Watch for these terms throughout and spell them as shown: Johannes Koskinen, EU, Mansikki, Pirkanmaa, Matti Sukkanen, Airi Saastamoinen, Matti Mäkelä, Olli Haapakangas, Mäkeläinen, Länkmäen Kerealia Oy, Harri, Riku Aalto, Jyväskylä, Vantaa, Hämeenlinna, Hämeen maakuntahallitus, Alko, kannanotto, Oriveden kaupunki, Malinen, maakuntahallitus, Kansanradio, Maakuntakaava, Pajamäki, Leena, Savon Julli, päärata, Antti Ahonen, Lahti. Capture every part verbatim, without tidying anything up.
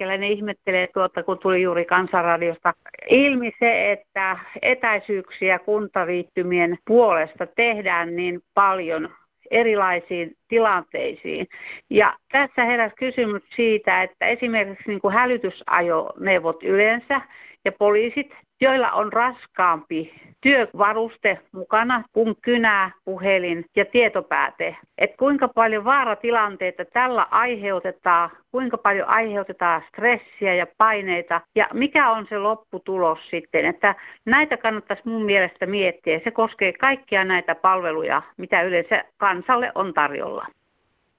Mäkeläinen ihmettelee tuota, kun tuli juuri Kansanradiosta ilmi se, että etäisyyksiä kuntaliittymien puolesta tehdään niin paljon erilaisiin tilanteisiin. Ja tässä heräsi kysymys siitä, että esimerkiksi niin kuin hälytysajoneuvot yleensä ja poliisit, joilla on raskaampi työvaruste mukana kuin kynä, puhelin ja tietopääte. Et kuinka paljon vaaratilanteita tällä aiheutetaan, kuinka paljon aiheutetaan stressiä ja paineita ja mikä on se lopputulos sitten. Että näitä kannattaisi mun mielestä miettiä. Se koskee kaikkia näitä palveluja, mitä yleensä kansalle on tarjolla.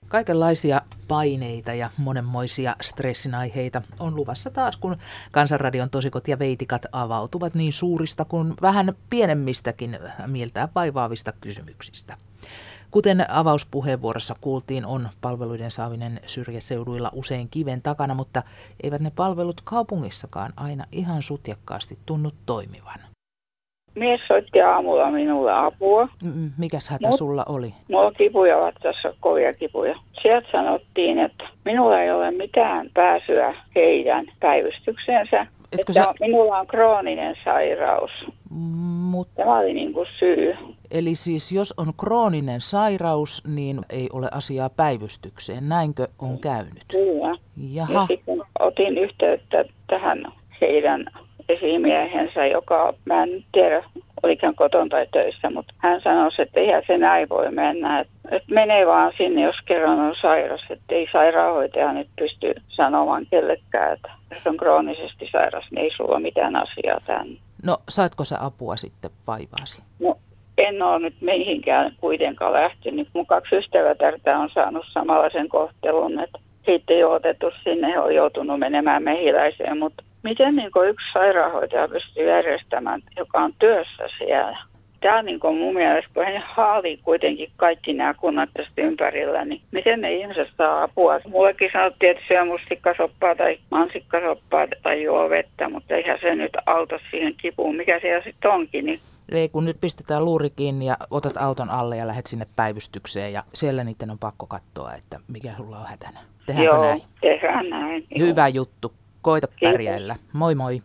Kaikenlaisia paineita ja monenmoisia stressin aiheita on luvassa taas, kun Kansanradion tosikot ja veitikat avautuvat niin suurista kuin vähän pienemmistäkin mieltään vaivaavista kysymyksistä. Kuten avauspuheenvuorossa kuultiin, on palveluiden saaminen syrjäseuduilla usein kiven takana, mutta eivät ne palvelut kaupungissakaan aina ihan sutjakkaasti tunnu toimivan. Mies soitti aamulla minulle apua. Mm-mm, mikäs hätä Mut, sulla oli? Mulla kipuja vatsassa, kovia kipuja. Sieltä sanottiin, että minulla ei ole mitään pääsyä heidän päivystyksensä. Etkö että sä... minulla on krooninen sairaus. Mut... Tämä oli niin kuin syy. Eli siis jos on krooninen sairaus, niin ei ole asiaa päivystykseen. Näinkö on käynyt? Kyllä. Jaha. Sitten otin yhteyttä tähän heidän esimiehensä, joka, mä en tiedä, olikin koton tai töissä, mutta hän sanoi, että eihän se näin voi mennä. Että et menee vaan sinne, jos kerran on sairas. Että ei sairaanhoitaja nyt pysty sanomaan kellekään, että jos on kroonisesti sairas, niin ei sulla mitään asiaa tänne. No, saatko sä apua sitten vaivaasi? No, en ole nyt mihinkään kuitenkaan lähtenyt. Mun kaksi ystävätärtä on saanut samanlaisen kohtelun, että siitä ei ole otettu sinne, he on joutunut menemään mehiläiseen, mutta miten niin kuin yksi sairaanhoitaja pystyy järjestämään, joka on työssä siellä? Tämä on niin kuin mun mielestä, kun he haalii kuitenkin kaikki nämä kunnat tästä ympärillä, niin miten ne ihmiset saa apua? Mullekin sanottiin, että syö mustikkasoppaa tai mansikkasoppaa tai juo vettä, mutta eihän se nyt auta siihen kipuun, mikä siellä sitten onkin. Niin. Ei, kun nyt pistetään luuri kiinni ja otat auton alle ja lähdet sinne päivystykseen ja siellä niiden on pakko katsoa, että mikä sulla on hätänä. Tehdäänkö Joo, näin? tehdään näin. Hyvä juttu. Koita pärjäillä. Moi moi.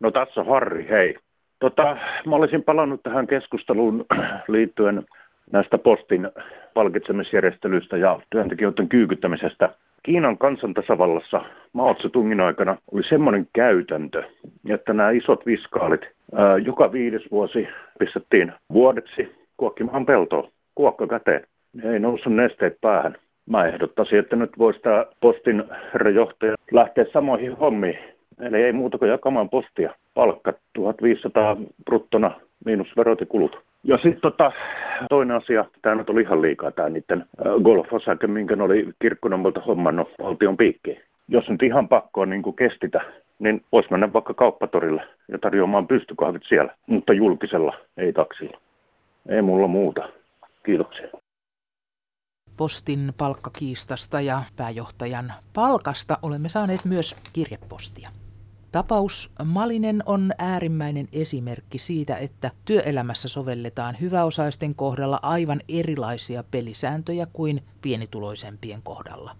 No tässä on Harri, hei. Tota, mä olisin palannut tähän keskusteluun liittyen näistä postin palkitsemisjärjestelyistä ja työntekijöiden kyykyttämisestä. Kiinan kansantasavallassa Mao Tse-tungin aikana oli semmoinen käytäntö, että nämä isot viskaalit ää, joka viides vuosi pistettiin vuodeksi kuokkimaan peltoon, kuokka käteen. Ne ei noussut nesteet päähän. Mä ehdottaisin, että nyt voisi tämä postin herra johtaja lähteä samoihin hommiin. Eli ei muuta kuin jakamaan postia. Palkka tuhatviisisataa bruttona miinus verot ja kulut. Ja sitten tota, toinen asia, tämä nyt oli ihan liikaa tämä niiden golf-osake, minkä oli kirkkonamolta hommannut valtion piikkiin. Jos nyt ihan pakkoa niin kuin kestitä, niin voisi mennä vaikka kauppatorille ja tarjoamaan pystykahvit siellä, mutta julkisella, ei taksilla. Ei mulla muuta. Kiitoksia. Postin palkkakiistasta ja pääjohtajan palkasta olemme saaneet myös kirjepostia. Tapaus Malinen on äärimmäinen esimerkki siitä, että työelämässä sovelletaan hyväosaisten kohdalla aivan erilaisia pelisääntöjä kuin pienituloisempien kohdalla.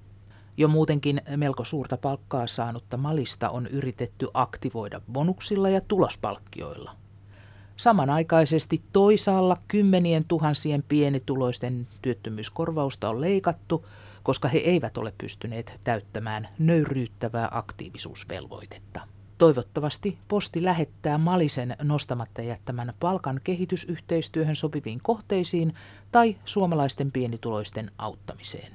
Jo muutenkin melko suurta palkkaa saanutta Malista on yritetty aktivoida bonuksilla ja tulospalkkioilla. Samanaikaisesti toisaalla kymmenien tuhansien pienituloisten työttömyyskorvausta on leikattu, koska he eivät ole pystyneet täyttämään nöyryyttävää aktiivisuusvelvoitetta. Toivottavasti posti lähettää Malisen nostamatta jättämän palkan kehitysyhteistyöhön sopiviin kohteisiin tai suomalaisten pienituloisten auttamiseen.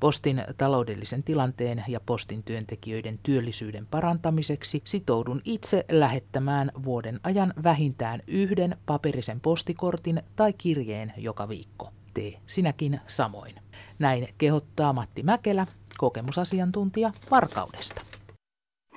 Postin taloudellisen tilanteen ja postin työntekijöiden työllisyyden parantamiseksi sitoudun itse lähettämään vuoden ajan vähintään yhden paperisen postikortin tai kirjeen joka viikko. Tee sinäkin samoin. Näin kehottaa Matti Mäkelä, kokemusasiantuntija Varkaudesta.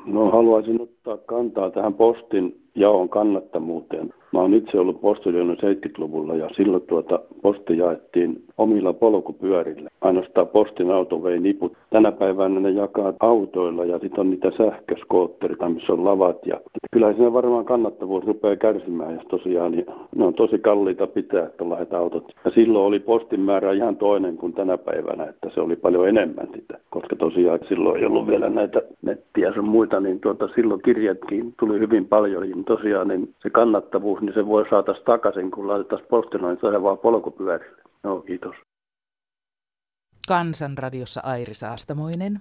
No, haluaisin ottaa kantaa tähän postin jaon kannattamuuteen. Mä oon itse ollut postiljoina seitsemänkymmentäluvulla ja silloin tuota posti jaettiin omilla polkupyörillä. Ainoastaan postin auto vei niput. Tänä päivänä ne jakaa autoilla ja sitten on niitä sähköskootterita, missä on lavat. Ja kyllä siinä varmaan kannattavuus rupeaa kärsimään, jos tosiaan niin ne on tosi kalliita pitää tällaiset autot. Ja silloin oli postin määrä ihan toinen kuin tänä päivänä, että se oli paljon enemmän sitä. Koska tosiaan silloin ei ollut vielä näitä nettiä sun muita, niin tuota, silloin kirjatkin tuli hyvin paljon. Niin tosiaan niin se kannattavuus, niin se voi saataisiin takaisin, kun laitettaisiin postina, niin saadaan vaan polkupyörille. No, kiitos. Kansanradiossa Airi Saastamoinen.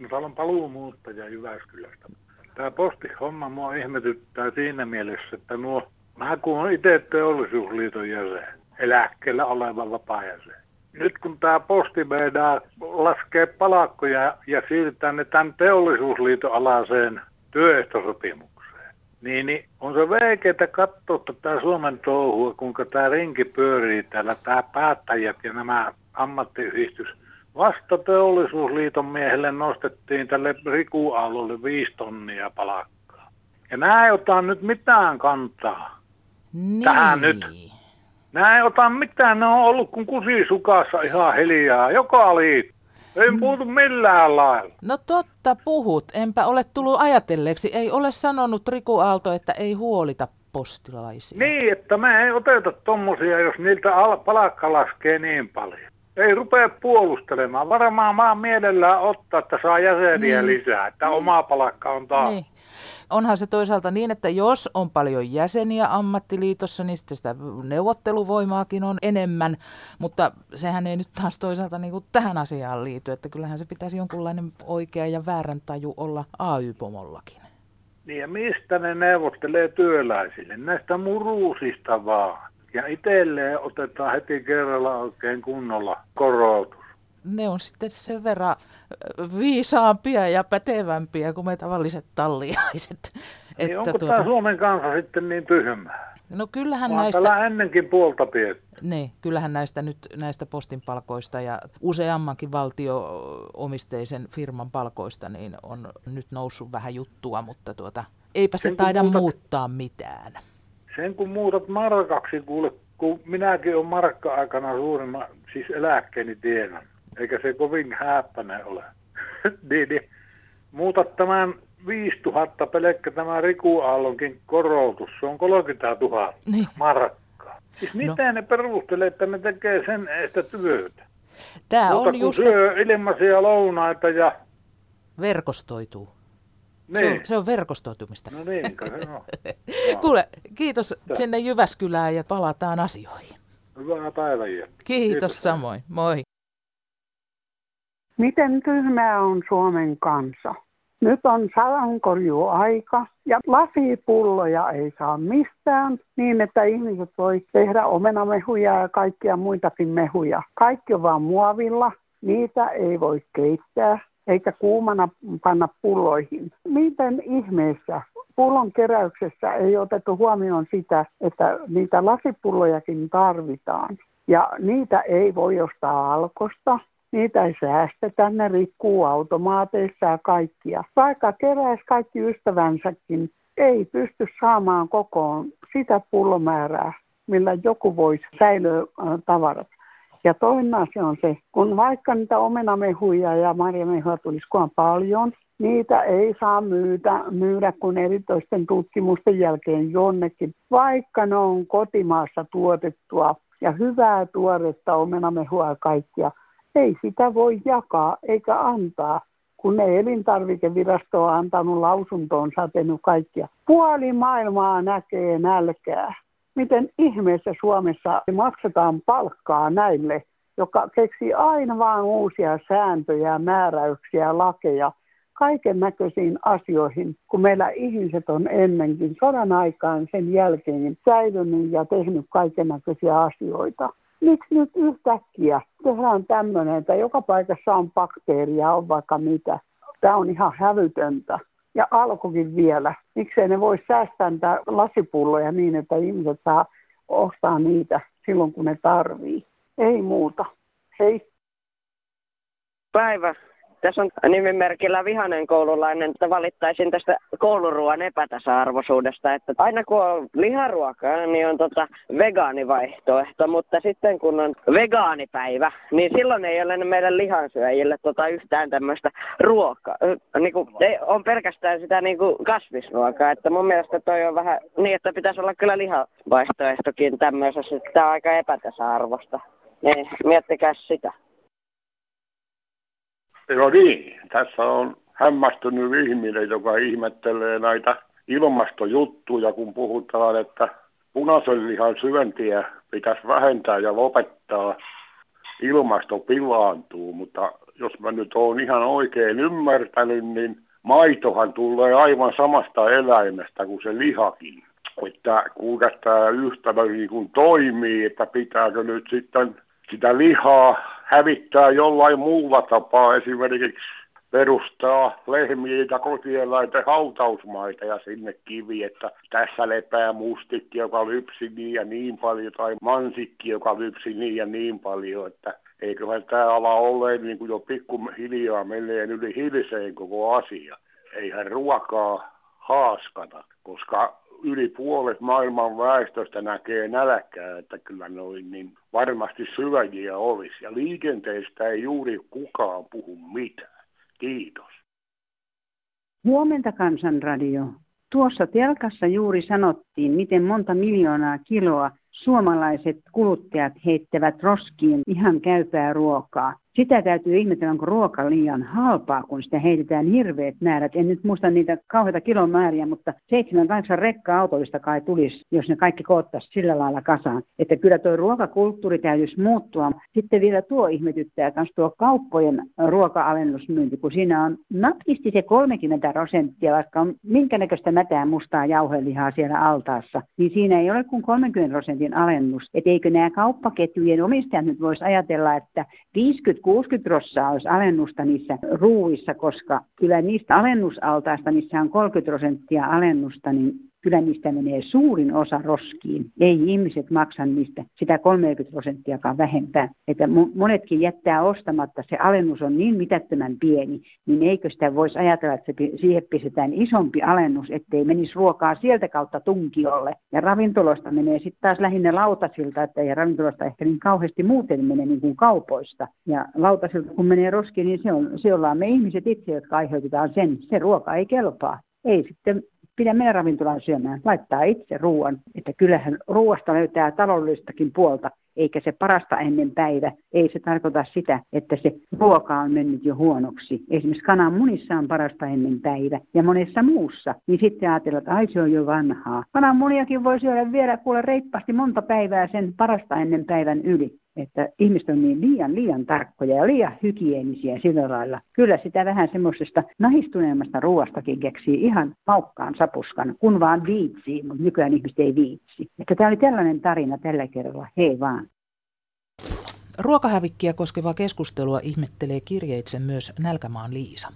No, täällä on paluumuuttaja Jyväskylästä. Tämä postihomma mua ihmetyttää siinä mielessä, että nuo, mä kun on itse teollisuusliiton jäsen, eläkkeellä oleva vapaa-jäsen. Nyt kun tämä posti meidään laskee palakkoja ja siirtää ne tämän teollisuusliiton alaiseen työehtosopimukseen, niin, niin on se veikeetä katsoa tätä Suomen touhua, kuinka tämä rinki pyörii täällä, tämä päättäjät ja nämä ammattiyhdistys. Vasta teollisuusliiton miehelle nostettiin tälle Riku Aallolle viisi tonnia palakkaa. Ja nämä ei ota nyt mitään kantaa niin tähän nyt. Nämä ei ota mitään, ne on ollut kun kusisukassa ihan hiljaa, joka liitto. Ei puhutu millään lailla. No totta puhut, enpä ole tullut ajatelleeksi. Ei ole sanonut Riku Aalto, että ei huolita postilaisia. Niin, että me ei oteta tommosia, jos niiltä palakka laskee niin paljon. Ei rupea puolustelemaan. Varmaan maan mielellään ottaa, että saa jäseniä niin lisää, että niin oma palakka on taas. Niin. Onhan se toisaalta niin, että jos on paljon jäseniä ammattiliitossa, niin sitten sitä neuvotteluvoimaakin on enemmän, mutta sehän ei nyt taas toisaalta niin kuin tähän asiaan liity, että kyllähän se pitäisi jonkunlainen oikea ja väärän taju olla A Y-pomollakin. Niin ja mistä ne neuvottelee työläisille? Näistä muruusista vaan. Ja itselleen otetaan heti kerralla oikein kunnolla korotus. Ne on sitten sen verran viisaampia ja pätevämpiä kuin me tavalliset talliaiset. Niin että onko tuota tämä Suomen kansa sitten niin tyhmää? No kyllähän vaan näistä täällä ennenkin puolta pidetty. Niin, kyllähän näistä nyt näistä postinpalkoista ja useammankin valtio-omisteisen firman palkoista niin on nyt noussut vähän juttua, mutta tuota, eipä se taida muuta muuttaa mitään. Sen kun muutat markaksi, kuule, kun minäkin olen markka-aikana suurimman, siis eläkkeeni tienan, eikä se kovin häppäinen ole. niin, niin. Muutat tämän viisituhatta pelkkä tämä Riku Aallonkin korotus, se on kolmekymmentätuhatta niin markkaa. Siis miten no ne perustelee, että ne tekee sen eestä työtä? Tämä muuta on just syö ilmaisia lounaita ja verkostoituu. Niin. Se on, se on verkostoitumista. No niin, kai se on. Kuule, kiitos sinne Jyväskylään ja palataan asioihin. Hyvää päivää. Kiitos, kiitos samoin. Moi. Miten tyhmää on Suomen kansa? Nyt on sadonkorjuaika ja lasipulloja ei saa mistään niin, että ihmiset voi tehdä omenamehuja ja kaikkia muitakin mehuja. Kaikki on vaan muovilla, niitä ei voi keittää eikä kuumana panna pulloihin. Miten ihmeessä pullon keräyksessä ei otettu huomioon sitä, että niitä lasipullojakin tarvitaan. Ja niitä ei voi ostaa Alkosta, niitä ei säästetä, ne rikkuu automaateissa ja kaikkia. Vaikka keräisi kaikki ystävänsäkin, ei pysty saamaan kokoon sitä pullomäärää, millä joku voisi säilöä tavarat. Ja toinen asia on se, kun vaikka niitä omenamehuja ja marjamehuja tulisi kuinka paljon, niitä ei saa myydä, myydä kuin eritoisten tutkimusten jälkeen jonnekin. Vaikka ne on kotimaassa tuotettua ja hyvää tuoretta omenamehua ja kaikkia, ei sitä voi jakaa eikä antaa, kun ne elintarvikevirasto on antanut lausuntoon, satenut kaikkia. Puoli maailmaa näkee nälkää. Miten ihmeessä Suomessa maksetaan palkkaa näille, joka keksii aina vaan uusia sääntöjä, määräyksiä, lakeja, kaiken näköisiin asioihin, kun meillä ihmiset on ennenkin sodan aikaan sen jälkeen säilynyt ja tehnyt kaiken näköisiä asioita. Miksi nyt yhtäkkiä tehdään tämmöinen, että joka paikassa on bakteeria, on vaikka mitä. Tämä on ihan hävytöntä. Ja Alkokin vielä. Miksei ne voi säästää niitä lasipulloja niin, että ihmiset saa ostaa niitä silloin, kun ne tarvii. Ei muuta. Hei. Päivä. tässä on nimimerkillä vihanen koululainen, että valittaisin tästä kouluruoan epätasa-arvoisuudesta. Että aina kun on liharuokaa, niin on tota vegaanivaihtoehto, mutta sitten kun on vegaanipäivä, niin silloin ei ole meidän lihansyöjille tota yhtään tämmöistä ruokaa. Niin kuin, ei, on pelkästään sitä niin kuin kasvisruokaa. Että mun mielestä toi on vähän niin, että pitäisi olla kyllä lihavaihtoehtokin tämmöisessä. Tämä on aika epätasa-arvoista. Niin, miettikää sitä. No niin, tässä on hämmästynyt ihminen, joka ihmettelee näitä ilmastojuttuja, kun puhutaan, että punaisen lihan syöntiä pitäisi vähentää ja lopettaa. Ilmasto pilaantuu, mutta jos mä nyt oon ihan oikein ymmärtänyt, niin maitohan tulee aivan samasta eläimestä kuin se lihakin. Että kuinka tämä yhtälö niin kuin toimii, että pitääkö nyt sitten sitä lihaa hävittää jollain muulla tapaa, esimerkiksi perustaa lehmiä kotieläinten hautausmaita ja sinne kivi, että tässä lepää mustikki, joka lypsi niin ja niin paljon, tai mansikki, joka lypsi niin ja niin paljon, että eiköhän tämä ala ole niin kuin jo pikkuhiljaa menee yli hilseen koko asia. Eihän ruokaa haaskata, koska yli puolet maailman väestöstä näkee nälkää, että kyllä noin niin varmasti syöjiä olisi. Ja liikenteestä ei juuri kukaan puhu mitään. Kiitos. Huomenta Kansanradio. Tuossa telkassa juuri sanottiin, miten monta miljoonaa kiloa suomalaiset kuluttajat heittävät roskiin ihan käypää ruokaa. Sitä täytyy ihmetellä, onko ruoka liian halpaa, kun sitä heitetään hirveät määrät. En nyt muista niitä kauheita kilomääriä, mutta seitsemän kahdeksan rekka-autoista kai tulisi, jos ne kaikki koottaisiin sillä lailla kasaan. Että kyllä tuo ruokakulttuuri täytyisi muuttua. Sitten vielä tuo ihmetyttää myös tuo kauppojen ruoka-alennusmyynti, kun siinä on nappisti se kolmekymmentä prosenttia, vaikka on minkä näköistä mätää mustaa jauhelihaa siellä altaassa. Niin siinä ei ole kuin kolmenkymmenen prosentin alennus. Et eikö nämä kauppaketjujen omistajat nyt voisi ajatella, että viisikymmentä kuusikymmentä prosenttia olisi alennusta niissä ruuissa, koska kyllä niistä alennusaltaista, missä on kolmekymmentä prosenttia alennusta, niin kyllä niistä menee suurin osa roskiin. Ei ihmiset maksa niistä sitä kolmekymmentä prosenttiakaan vähempää. Että monetkin jättää ostamatta, se alennus on niin mitättömän pieni, niin eikö sitä voisi ajatella, että siihen pistetään isompi alennus, ettei menisi ruokaa sieltä kautta tunkiolle. Ja ravintoloista menee sitten taas lähinnä lautasilta, että ei ravintoloista ehkä niin kauheasti muuten mene niin kuin kaupoista. Ja lautasilta kun menee roskiin, niin se on, se ollaan me ihmiset itse, jotka aiheutetaan sen. Se ruoka ei kelpaa. Ei sitten pidä meidän ravintolaan syömään, laittaa itse ruoan, että kyllähän ruoasta löytää taloudellistakin puolta, eikä se parasta ennen päivä. Ei se tarkoita sitä, että se ruoka on mennyt jo huonoksi. Esimerkiksi kananmunissa on parasta ennen päivä ja monessa muussa, niin sitten ajatellaan, että ai se on jo vanhaa. Kananmuniakin voi syödä vielä kuule reippaasti monta päivää sen parasta ennen päivän yli. Että ihmiset on niin liian, liian tarkkoja ja liian hygienisiä sillä lailla. Kyllä sitä vähän semmoisesta nahistuneemmasta ruoastakin keksii ihan paukkaan sapuskan, kun vaan viitsii, mutta nykyään ihmiset ei viitsi. Että tämä oli tällainen tarina tällä kerralla, hei vaan. Ruokahävikkiä koskevaa keskustelua ihmettelee kirjeitse myös Nälkämaan Liisa.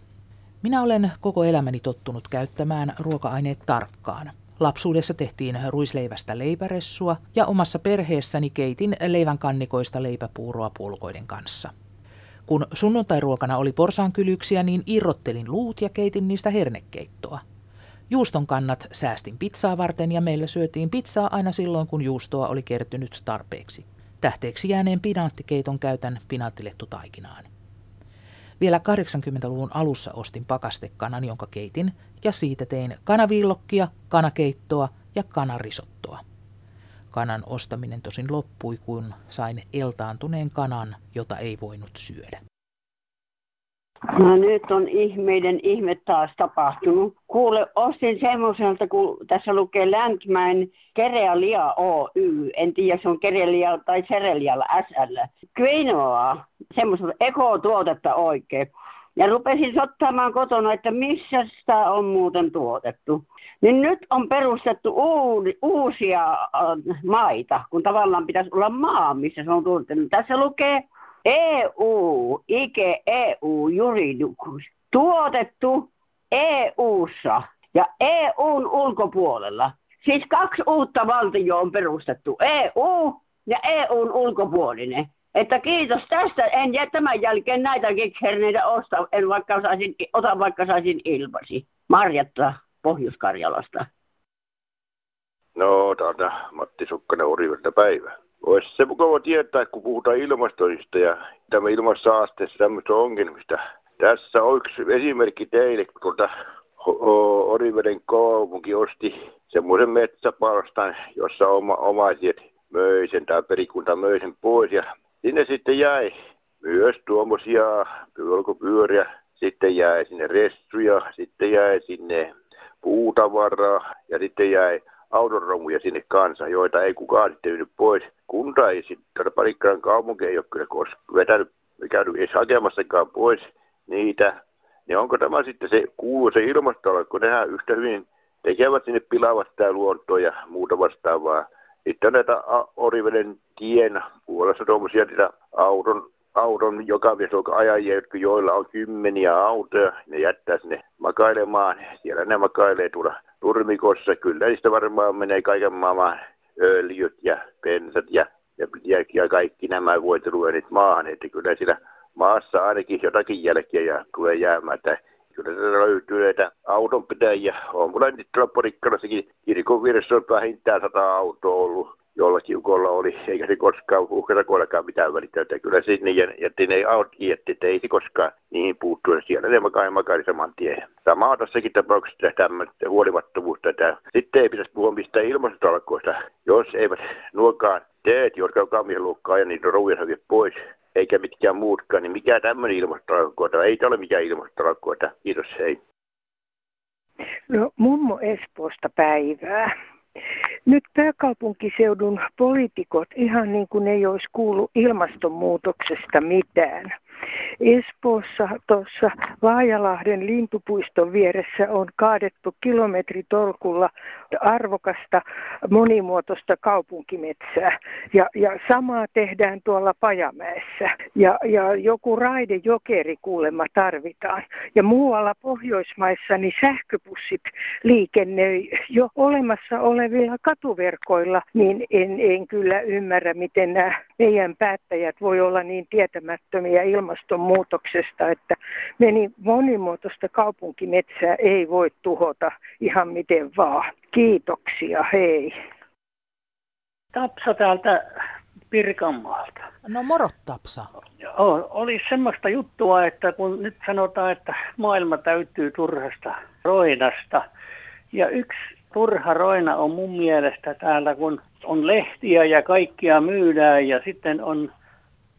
Minä olen koko elämäni tottunut käyttämään ruoka-aineet tarkkaan. Lapsuudessa tehtiin ruisleivästä leipäressua ja omassa perheessäni keitin leivän kannikoista leipäpuuroa puolukoiden kanssa. Kun sunnuntairuokana oli porsaankylyksiä, niin irrottelin luut ja keitin niistä hernekeittoa. Juuston kannat säästin pizzaa varten ja meillä syötiin pizzaa aina silloin, kun juustoa oli kertynyt tarpeeksi. Tähteeksi jääneen pinaattikeiton käytän pinaattilettutaikinaan. Vielä kahdeksankymmentäluvun alussa ostin pakastekanan, jonka keitin, ja siitä tein kanavillokkia, kanakeittoa ja kanarisottoa. Kanan ostaminen tosin loppui, kun sain eltaantuneen kanan, jota ei voinut syödä. No nyt on ihmeiden ihme taas tapahtunut. Kuule, ostin semmoiselta, kun tässä lukee Länkmäen Kerealia Oy. En tiedä, se on Kerealia tai Serelialla S L. Kvinoa, semmoista ekotuotetta oikein. Ja rupesin sottamaan kotona, että missä sitä on muuten tuotettu. Niin nyt on perustettu uuri, uusia äh, maita, kun tavallaan pitäisi olla maa, missä se on tuotettu. Tässä lukee E U, I K E E U juridikus, tuotettu E U:ssa ja E U:n ulkopuolella. Siis kaksi uutta valtioa on perustettu, E U ja E U:n ulkopuolinen. Että kiitos tästä, en jää tämän jälkeen näitä kekherneitä osta, en vaikka saisin, ota vaikka saisin ilmasi. Marjatta Pohjois-Karjalasta. No, täältä Matti Sukkanen Orivedeltä päivää. Olisi se mukava tietää, kun puhutaan ilmastoista ja tämä ilmansaasteista tämmöistä ongelmista. Tässä on yksi esimerkki teille, kun tuolta Oriveden kaupunki osti semmoisen metsäpalstan, jossa oma, omaiset möisen tai perikunta möisen pois. Ja sinne sitten jäi myös tuommoisia pyöriä, sitten jäi sinne ressuja, sitten jäi sinne puutavaraa ja sitten jäi autonromuja sinne kanssa, joita ei kukaan sitten yhdy pois. Kunta ei sitten, Parikkalan kaupunki ei ole kyllä koskaan vetänyt, käynyt edes hakemassakaan pois niitä. Niin onko tämä sitten se, kuuluu se ilmastolle, kun nehän yhtä hyvin tekevät sinne pilaavat sitä luontoa ja muuta vastaavaa. Sitten on näitä Oriveden tien puolessa tuommoisia niitä auton, auton joka viesuoka-ajajia, jotka joilla on kymmeniä autoja, ne jättää sinne makailemaan. Siellä ne makailee tuolla turmikossa. Kyllä niistä varmaan menee kaiken maailman öljyt ja pensat ja, ja, ja kaikki nämä voiteluenit maahan, että kyllä siellä maassa ainakin jotakin jälkeä ja tulee jäämään. Kyllä löytyy näitä autonpitäjiä. On mulla nyt tuolla Porikkalassakin kirkon vieressä on vähintään sata autoa ollut. Jollakin ukolla oli, eikä se koskaan uhkatakoillakaan mitään välittää. Kyllä sinne jätti ne autot jätti, että ei se koskaan niihin puuttu. Siellä ne makaa ja makaili saman tien. Sama on tässäkin tapauksessa tämmöistä huolimattomuutta. Sitten ei pitäisi puhua mistään ilmastotalkoista, jos eivät nuokaan teet, jotka on kammisen luokkaan ja niitä ruujansa vie pois. Eikä mitkään muutkaan, niin mikä tämmöinen ilmastotalkoita? Ei tämä ole mikään ilmastotalkoita. Kiitos, hei. No, mummo Espoosta päivää. Nyt pääkaupunkiseudun poliitikot ihan niin kuin ei olisi kuullut ilmastonmuutoksesta mitään. Espoossa tuossa Laajalahden lintupuiston vieressä on kaadettu kilometritolkulla arvokasta monimuotoista kaupunkimetsää. Ja, ja samaa tehdään tuolla Pajamäessä. Ja, ja joku raidejokeri kuulemma tarvitaan. Ja muualla Pohjoismaissa niin sähköbussit liikennöi jo olemassa olevilla katuverkoilla. Niin en, en kyllä ymmärrä, miten nämä meidän päättäjät voi olla niin tietämättömiä ilmastonmuutoksesta. ilmastonmuutoksesta, että meni monimuotoista kaupunkimetsää ei voi tuhota ihan miten vaan. Kiitoksia, hei. Tapsa täältä Pirkanmaalta. No moro Tapsa. Oli semmoista juttua, että kun nyt sanotaan, että maailma täytyy turhasta roinasta. Ja yksi turha roina on mun mielestä täällä, kun on lehtiä ja kaikkia myydään ja sitten on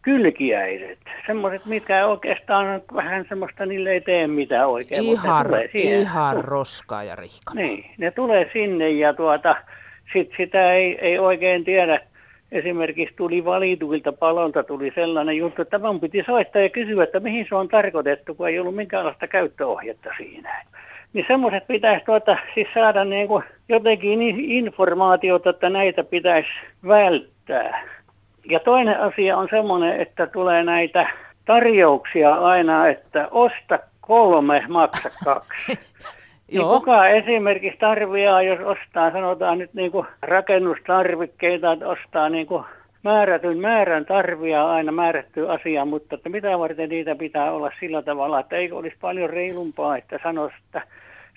kylkiäiset, semmoiset, mitkä oikeastaan on vähän semmoista, niille ei tee mitään oikein. Ihan, ihan roskaa ja rihkana. Niin, ne tulee sinne ja tuota, sit sitä ei, ei oikein tiedä. Esimerkiksi tuli valituilta palolta tuli sellainen juttu, että tämän piti soittaa ja kysyä, että mihin se on tarkoitettu, kun ei ollut minkäänlaista käyttöohjetta siinä. Niin semmoiset pitäisi tuota, siis saada niin kuin jotenkin informaatiota, että näitä pitäisi välttää. Ja toinen asia on semmoinen, että tulee näitä tarjouksia aina, että osta kolme, maksa kaksi. Niin kuka esimerkiksi tarvitsee, jos ostaa, sanotaan nyt niin kuin rakennustarvikkeita, että ostaa niin kuin määrätyn määrän tarvitsee aina määrättyä asiaa, mutta että mitä varten niitä pitää olla sillä tavalla, että ei olisi paljon reilumpaa, että sanoisi, että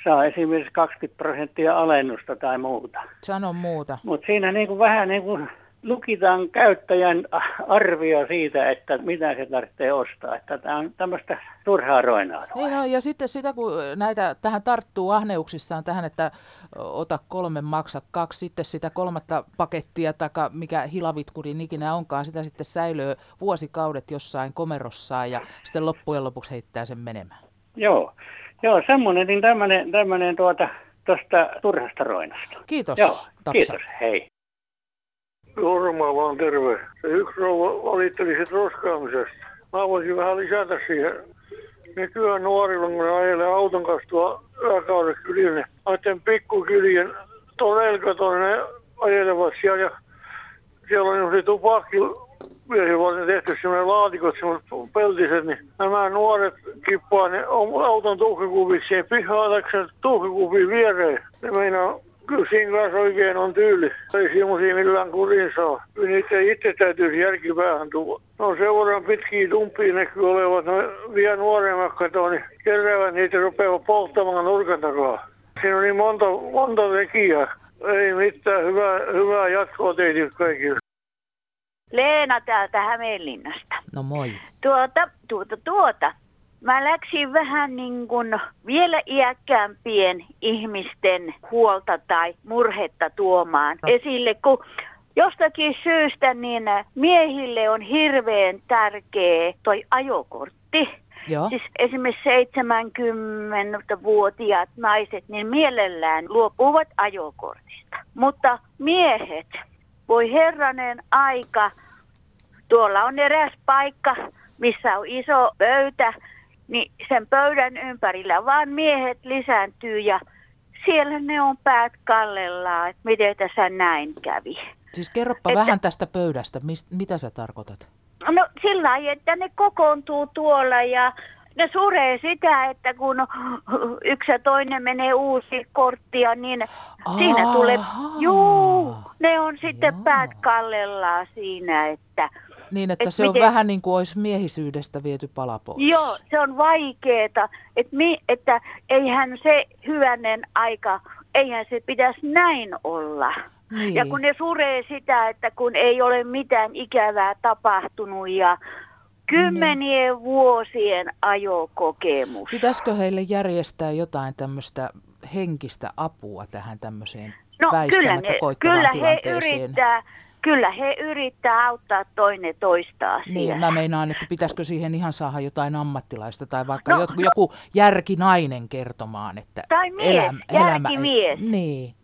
saa esimerkiksi kaksikymmentä prosenttia alennusta tai muuta. Sano muuta. Mutta siinä niin kuin vähän niin kuin lukitaan käyttäjän arvio siitä, että mitä se tarvitsee ostaa. Että tämä on tämmöistä turhaa roinaa. Niin no, ja sitten sitä, kun näitä tähän tarttuu ahneuksissaan tähän, että ota kolme, maksa kaksi, sitten sitä kolmatta pakettia, tai mikä hilavitkudin ikinä onkaan, sitä sitten säilöö vuosikaudet jossain komerossaan ja sitten loppujen lopuksi heittää sen menemään. Joo, joo semmoinen, niin tämmöinen, tämmöinen tuota, tuosta turhasta roinasta. Kiitos, joo, Tapsa. Kiitos, hei. Jorma vaan terve. Se yksi rouva valitteli sit roskaamisesta. Mä voisin vähän lisätä siihen. Nykyään nuorilla, kun ne ajelee auton kanssa tuo yökauden kylinne, näiden pikkukylien todelkatoinen ne ajelevat siellä. Ja siellä on juuri tupakkiviesi varten tehty semmoinen laatikot, semmoiset peltiset, niin nämä nuoret kippaa ne auton tuhkikuviksi siihen pihaan, että tuhkikuviin viereen. Ne meinaa Kyllä siinä kanssa oikein on tyyli. Ei semmoisia millään kurin saa. Niitä itse täytyisi järkipäähän tuoda. No seuran pitkiä tumpia näkyy olevat. No vielä nuoremmat katoo, niin keräävät niitä rupeavat polttamaan nurkan takaa. Siinä on niin monta, monta tekijää. Ei mitään. Hyvää, hyvää jatkoa teille kaikille. Leena täältä Hämeenlinnasta. No moi. Tuota, tuota, tuota. Mä läksin vähän niin kuin vielä iäkkäämpien ihmisten huolta tai murhetta tuomaan esille, kun jostakin syystä niin miehille on hirveän tärkeä toi ajokortti. Joo. Siis esimerkiksi seitsemänkymmentävuotiaat naiset niin mielellään luopuvat ajokortista, mutta miehet, voi herranen aika, tuolla on eräs paikka, missä on iso pöytä, niin sen pöydän ympärillä vaan miehet lisääntyy ja siellä ne on päät kallellaan, että miten tässä näin kävi. Siis kerropa että, vähän tästä pöydästä, Mist, mitä sä tarkoitat? No sillä lailla, että ne kokoontuu tuolla ja ne suree sitä, että kun yksi ja toinen menee uusi korttia, niin Aha. siinä tulee, juu, ne on sitten Joo. päät kallellaan siinä, että... Niin, että et se miten... on vähän niin kuin olisi miehisyydestä viety pala pois. Joo, se on vaikeeta, et mi, että eihän se hyvänen aika, eihän se pitäisi näin olla. Niin. Ja kun ne suree sitä, että kun ei ole mitään ikävää tapahtunut ja kymmenien niin. vuosien ajokokemus. Pitäisikö heille järjestää jotain tämmöistä henkistä apua tähän tämmöiseen no, väistämättä kyllä ne, koittavaan kyllä tilanteeseen? He yrittää. Kyllä he yrittää auttaa toinen toista asiaa. Niin, mä meinaan, että pitäisikö siihen ihan saada jotain ammattilaista tai vaikka no, joku, no, joku järkinainen kertomaan, että tai mies, elämä, järkimies. Elämä, niin.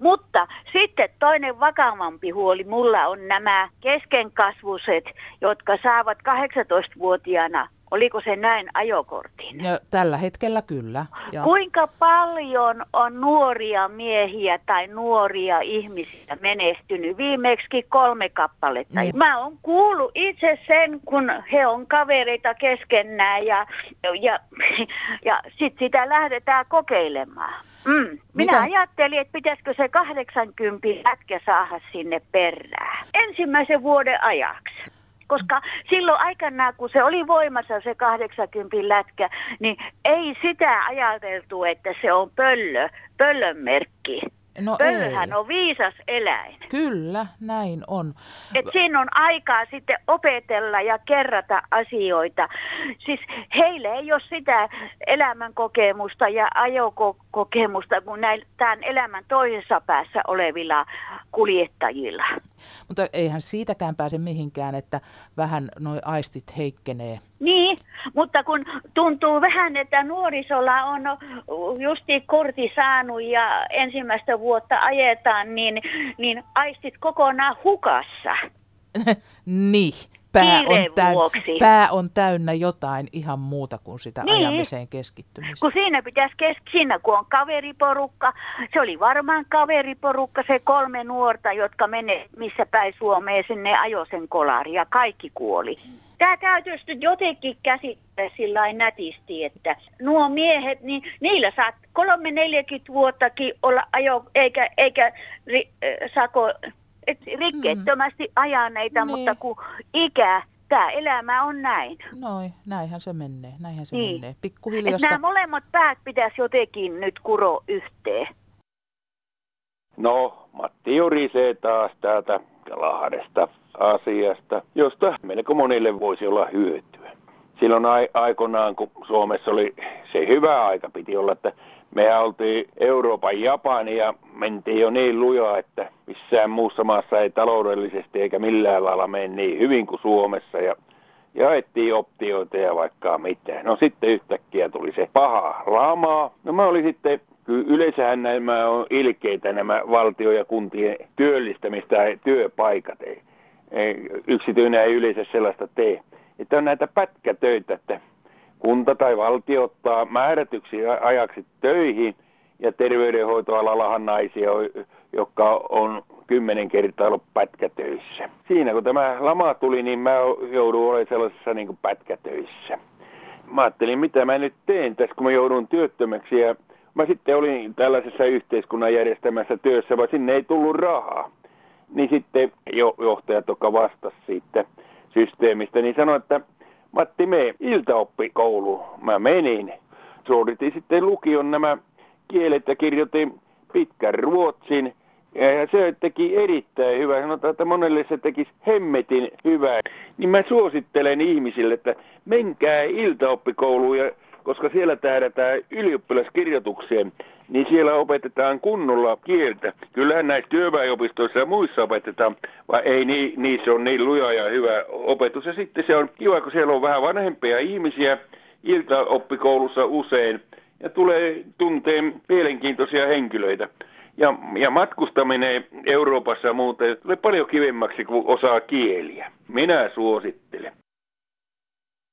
Mutta sitten toinen vakavampi huoli mulla on nämä keskenkasvuset, jotka saavat kahdeksantoistavuotiaana, oliko se näin, ajokortin? No, tällä hetkellä kyllä. Ja. Kuinka paljon on nuoria miehiä tai nuoria ihmisiä menestynyt? Viimeksi kolme kappaletta. Niin. Mä oon kuullut itse sen, kun he on kavereita keskenään ja, ja, ja sit sitä lähdetään kokeilemaan. Mm. Minä Mitä? ajattelin, että pitäisikö se kahdeksankymmentä lätkä saada sinne perään ensimmäisen vuoden ajaksi. Koska silloin aikanaan, kun se oli voimassa se kahdeksankymmentä lätkä, niin ei sitä ajateltu, että se on pöllö, pöllön merkki. No Pöllöhän ei. on viisas eläin. Kyllä, näin on. Et siinä on aikaa sitten opetella ja kerrata asioita. Siis heille ei ole sitä elämänkokemusta ja ajokokemusta kuin tämän elämän toisessa päässä olevilla kuljettajilla. Mutta eihän siitäkään pääse mihinkään, että vähän nuo aistit heikkenee. Niin, mutta kun tuntuu vähän, että nuorisolla on justi kortti saanut ja ensimmäistä vuotta ajetaan, niin, niin aistit kokonaan hukassa. Niin, pää on, täyn, pää on täynnä jotain ihan muuta kuin sitä niin. ajamiseen keskittymistä. Kun siinä pitäisi kesk- siinä kun on kaveriporukka, se oli varmaan kaveriporukka, se kolme nuorta, jotka menee missä päin Suomeen sinne ajosen kolari ja kaikki kuoli. Tämä täytyisi jotenkin käsittää sillä nätisti, että nuo miehet, niin niillä saat kolme neljäkymmentä vuottakin olla ajo, eikä, eikä ri, äh, sako, et, rikkeettömästi ajaneita, niin. mutta kun ikä, tämä elämä on näin. Noin, näinhän se menee, näinhän se niin. menee. Pikkuhiljasta. Nämä molemmat päät pitäisi jotenkin nyt kuroa yhteen. No, Matti jurisee taas täältä Lahdesta. Asiasta, josta melko monille voisi olla hyötyä. Silloin aikoinaan, kun Suomessa oli se hyvä aika, piti olla, että mehän oltiin Euroopan Japani ja mentiin jo niin lujaa, että missään muussa maassa ei taloudellisesti eikä millään lailla mene niin hyvin kuin Suomessa ja jaettiin optioita ja vaikka mitään. No sitten yhtäkkiä tuli se paha lama. No mä olin sitten... Kyllä yleensähän nämä on ilkeitä nämä valtio- ja kuntien työllistämistä tai työpaikat. Ei, ei, yksityinen ei yleensä sellaista tee. Että on näitä pätkätöitä, että kunta tai valtio ottaa määrätyksi ajaksi töihin ja terveydenhoitoalallahan naisia, jotka on kymmenen kertaa ollut pätkätöissä. Siinä kun tämä lama tuli, niin mä joudun olemaan sellaisessa niin kuin pätkätöissä. Mä ajattelin, mitä mä nyt teen tässä, kun mä joudun työttömäksi ja mä sitten olin tällaisessa yhteiskunnan järjestämässä työssä, vaan sinne ei tullut rahaa. Niin sitten jo, johtaja, joka vastasi siitä systeemistä, niin sanoi, että Matti, mene iltaoppikouluun. Mä menin. Suoritin sitten lukion nämä kielet ja kirjoitin pitkän ruotsin. Ja se teki erittäin hyvää. Sanotaan, että monelle se tekisi hemmetin hyvää. Niin mä suosittelen ihmisille, että menkää iltaoppikouluun, ja koska siellä tähdätään ylioppilaskirjoitukseen, niin siellä opetetaan kunnolla kieltä. Kyllähän näissä työväenopistoissa ja muissa opetetaan, vaan ei ni, niissä on niin luja ja hyvä opetus. Ja sitten se on kiva, kun siellä on vähän vanhempia ihmisiä iltaoppikoulussa usein, ja tulee tunteen mielenkiintoisia henkilöitä. Ja, ja matkustaminen Euroopassa ja muuten tulee paljon kivemmäksi, kun osaa kieliä. Minä suosittelen.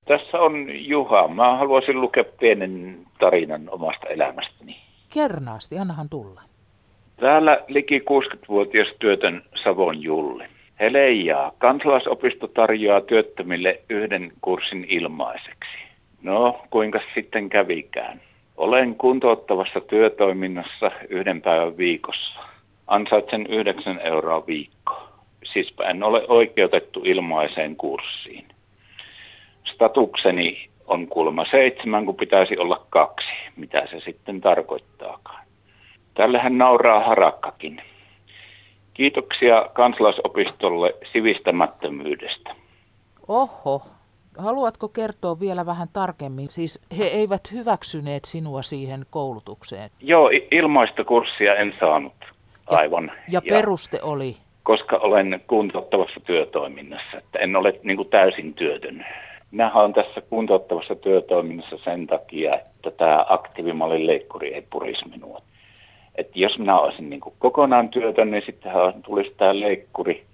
Tässä on Juha. Mä haluaisin lukea pienen tarinan omasta elämästäni. Kernaasti, annahan tulla. Täällä liki kuusikymmentävuotias työtön Savon Julli. He leijaa. Kansalaisopisto tarjoaa työttömille yhden kurssin ilmaiseksi. No, kuinka sitten kävikään? Olen kuntouttavassa työtoiminnassa yhden päivän viikossa. Ansaitsen yhdeksän euroa viikkoa. Siispä en ole oikeutettu ilmaiseen kurssiin. Statukseni on kuulemma seitsemän, kun pitäisi olla kaksi. Mitä se sitten tarkoittaakaan? Tällähän nauraa harakkakin. Kiitoksia kansalaisopistolle sivistämättömyydestä. Oho. Haluatko kertoa vielä vähän tarkemmin? Siis he eivät hyväksyneet sinua siihen koulutukseen. Joo, ilmaista kurssia en saanut. Aivan. Ja, ja peruste ja, oli? Koska olen kuntouttavassa työtoiminnassa, että en ole niin kuin täysin työtön. Minä olen tässä kuntouttavassa työtoiminnassa sen takia, että tämä aktiivimallin leikkuri ei purisi minua. Että jos minä olisin niin kuin kokonaan työtön, niin sittenhän tulisi tämä leikkuri.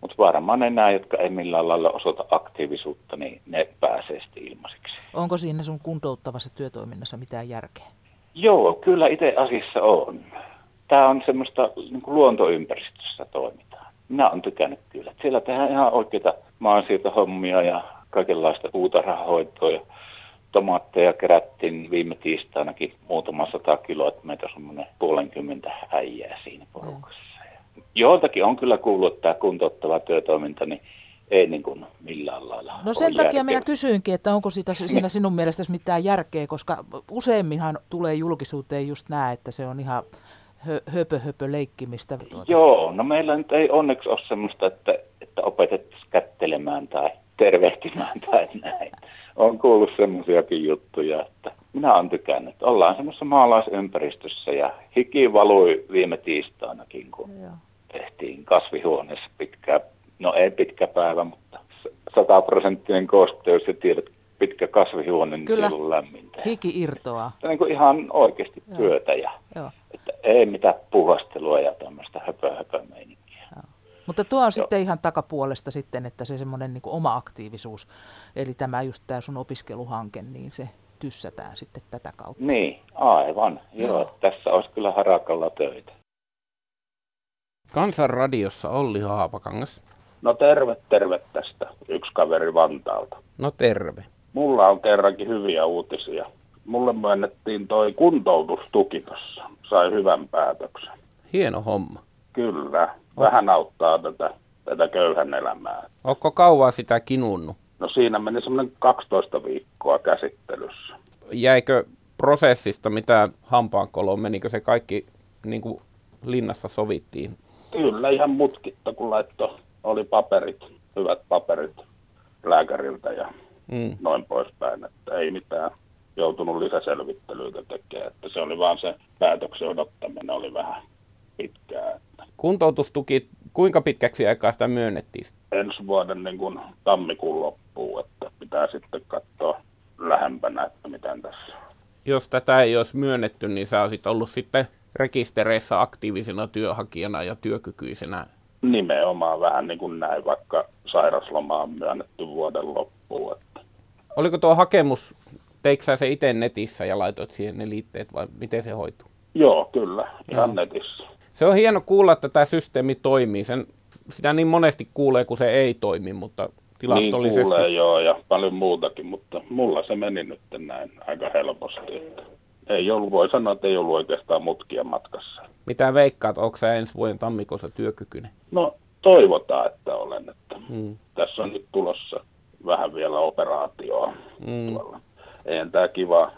Mutta varmaan enää, jotka ei millään lailla osoita aktiivisuutta, niin ne pääsee sitten ilmaiseksi. Onko siinä sun kuntouttavassa työtoiminnassa mitään järkeä? Joo, kyllä itse asiassa on. Tämä on semmoista niin kuin luontoympäristössä toimitaan. Minä olen tykännyt kyllä. Siellä tehdään ihan oikeita maansiirtohommia ja kaikenlaista puutarhahoitoa. Ja tomaatteja kerättiin viime tiistainakin muutama sata kiloa, että meitä on semmoinen puolenkymmentä äijää siinä porukassa. Joiltakin on kyllä kuullut, että tämä kuntouttava työtoiminta niin ei niin kuin millään lailla. No sen takia järkeä. Minä kysyinkin, että onko siitä, siinä sinun mielestäsi mitään järkeä, koska useimminhan tulee julkisuuteen just nämä, että se on ihan höpö höpö leikkimistä. Joo, no meillä nyt ei onneksi ole semmoista, että, että opetettaisiin kättelemään tai tervehtimään tai näin. Olen kuullut semmoisiakin juttuja, että minä olen tykännyt. Ollaan semmoisessa maalaisympäristössä ja hiki valui viime tiistainakin, kun Joo. tehtiin kasvihuoneessa pitkä, no ei pitkä päivä, mutta sataprosenttinen kosteus ja tiedät pitkä kasvihuone, niin siellä on lämmintä. Hiki irtoaa. Niin kuin ihan oikeasti Joo. työtä ja Joo. että ei mitään puhastelua ja tämmöistä höpö-höpö-meininkiä. Mutta tuo on Joo. sitten ihan takapuolesta sitten, että se semmoinen niin kuin oma aktiivisuus, eli tämä just tämä sun opiskeluhanke, niin se tyssätään sitten tätä kautta. Niin, aivan. Joo, Joo. tässä olisi kyllä harakalla töitä. Kansanradiossa Olli Haapakangas. No terve, terve tästä. Yksi kaveri Vantaalta. No terve. Mulla on kerrankin hyviä uutisia. Mulle myönnettiin toi kuntoutustuki tossa. Sai hyvän päätöksen. Hieno homma. Kyllä. Vähän oh. auttaa tätä, tätä köyhän elämää. Ootko kauan sitä kinunnut? No siinä meni semmoinen kaksitoista viikkoa käsittelyssä. Jäikö prosessista mitään hampaankoloon? Menikö se kaikki niin kuin linnassa sovittiin? Kyllä ihan mutkitta, kun laitto oli paperit, hyvät paperit lääkäriltä ja mm. noin poispäin. Että ei mitään joutunut lisäselvittelyitä tekemään. Että se oli vaan se päätöksen odottaminen oli vähän pitkää. Että. Kuntoutustuki, kuinka pitkäksi aikaa sitä myönnettiin? Ensi vuoden niin kuin tammikuun loppuun, että pitää sitten katsoa lähempänä, että miten tässä. Jos tätä ei olisi myönnetty, niin sä olisit ollut sitten rekistereissä aktiivisena työnhakijana ja työkykyisenä. Nimenomaan vähän niin kuin näin, vaikka sairaslomaa on myönnetty vuoden loppuun. Että. Oliko tuo hakemus, teikö sä se itse netissä ja laitoit siihen ne liitteet vai miten se hoituu? Joo, kyllä, ihan Joo. netissä. Se on hieno kuulla, että tämä systeemi toimii. Sen, sitä niin monesti kuulee, kun se ei toimi, mutta tilastollisesti... Niin kuulee, joo, ja paljon muutakin, mutta mulla se meni nyt näin aika helposti. Että Ei ollut, voi sanoa, että ei ollut oikeastaan mutkia matkassa. Mitä veikkaat, onko sä ensi vuoden tammikuussa työkykyinen? No toivotaan, että olen. Että mm. Tässä on nyt tulossa vähän vielä operaatioa. Mm. Eihän tää kiva,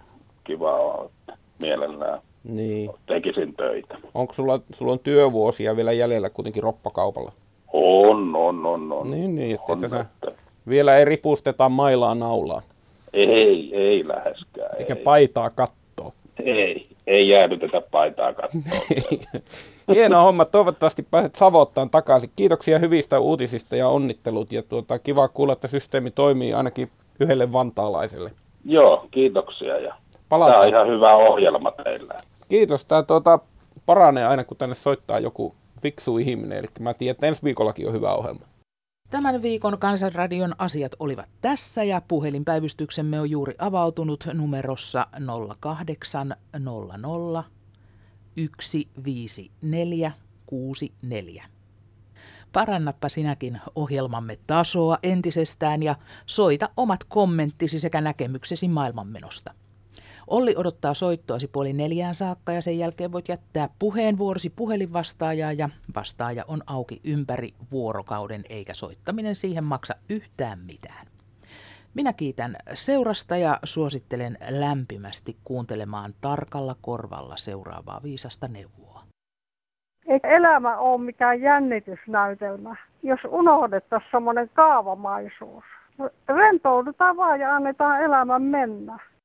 kiva ole, että mielellään niin tekisin töitä. Onko sulla, sulla on työvuosia vielä jäljellä kuitenkin roppakaupalla? On, on, on, on. Niin, niin on, että että... vielä ei ripusteta mailaa naulaan. Ei, ei läheskään. Eikä ei. Paitaa kattoa. Ei, ei jäädytetä paitaa kattoa. Hieno homma, toivottavasti pääset Savottaan takaisin. Kiitoksia hyvistä uutisista ja onnittelut. Ja tuota, kiva kuulla, että systeemi toimii ainakin yhdelle vantaalaiselle. Joo, kiitoksia. Ja palataan. Tämä on ihan hyvä ohjelma teillä. Kiitos, tämä tuota, paranee aina kun tänne soittaa joku fiksu ihminen. Eli mä tiedän, että ensi viikollakin on hyvä ohjelma. Tämän viikon Kansanradion asiat olivat tässä ja puhelinpäivystyksemme on juuri avautunut numerossa nolla kahdeksan nolla nolla yksi viisi neljä kuusi neljä. Parannappa sinäkin ohjelmamme tasoa entisestään ja soita omat kommenttisi sekä näkemyksesi maailmanmenosta. Olli odottaa soittoasi puoli neljään saakka ja sen jälkeen voit jättää puheenvuorosi puhelinvastaajaa ja vastaaja on auki ympäri vuorokauden eikä soittaminen siihen maksa yhtään mitään. Minä kiitän seurasta ja suosittelen lämpimästi kuuntelemaan tarkalla korvalla seuraavaa viisasta neuvoa. Ei elämä ole mikään jännitysnäytelmä, jos unohdettaisiin semmoinen kaavamaisuus. Rentoudutaan vaan ja annetaan elämän mennä.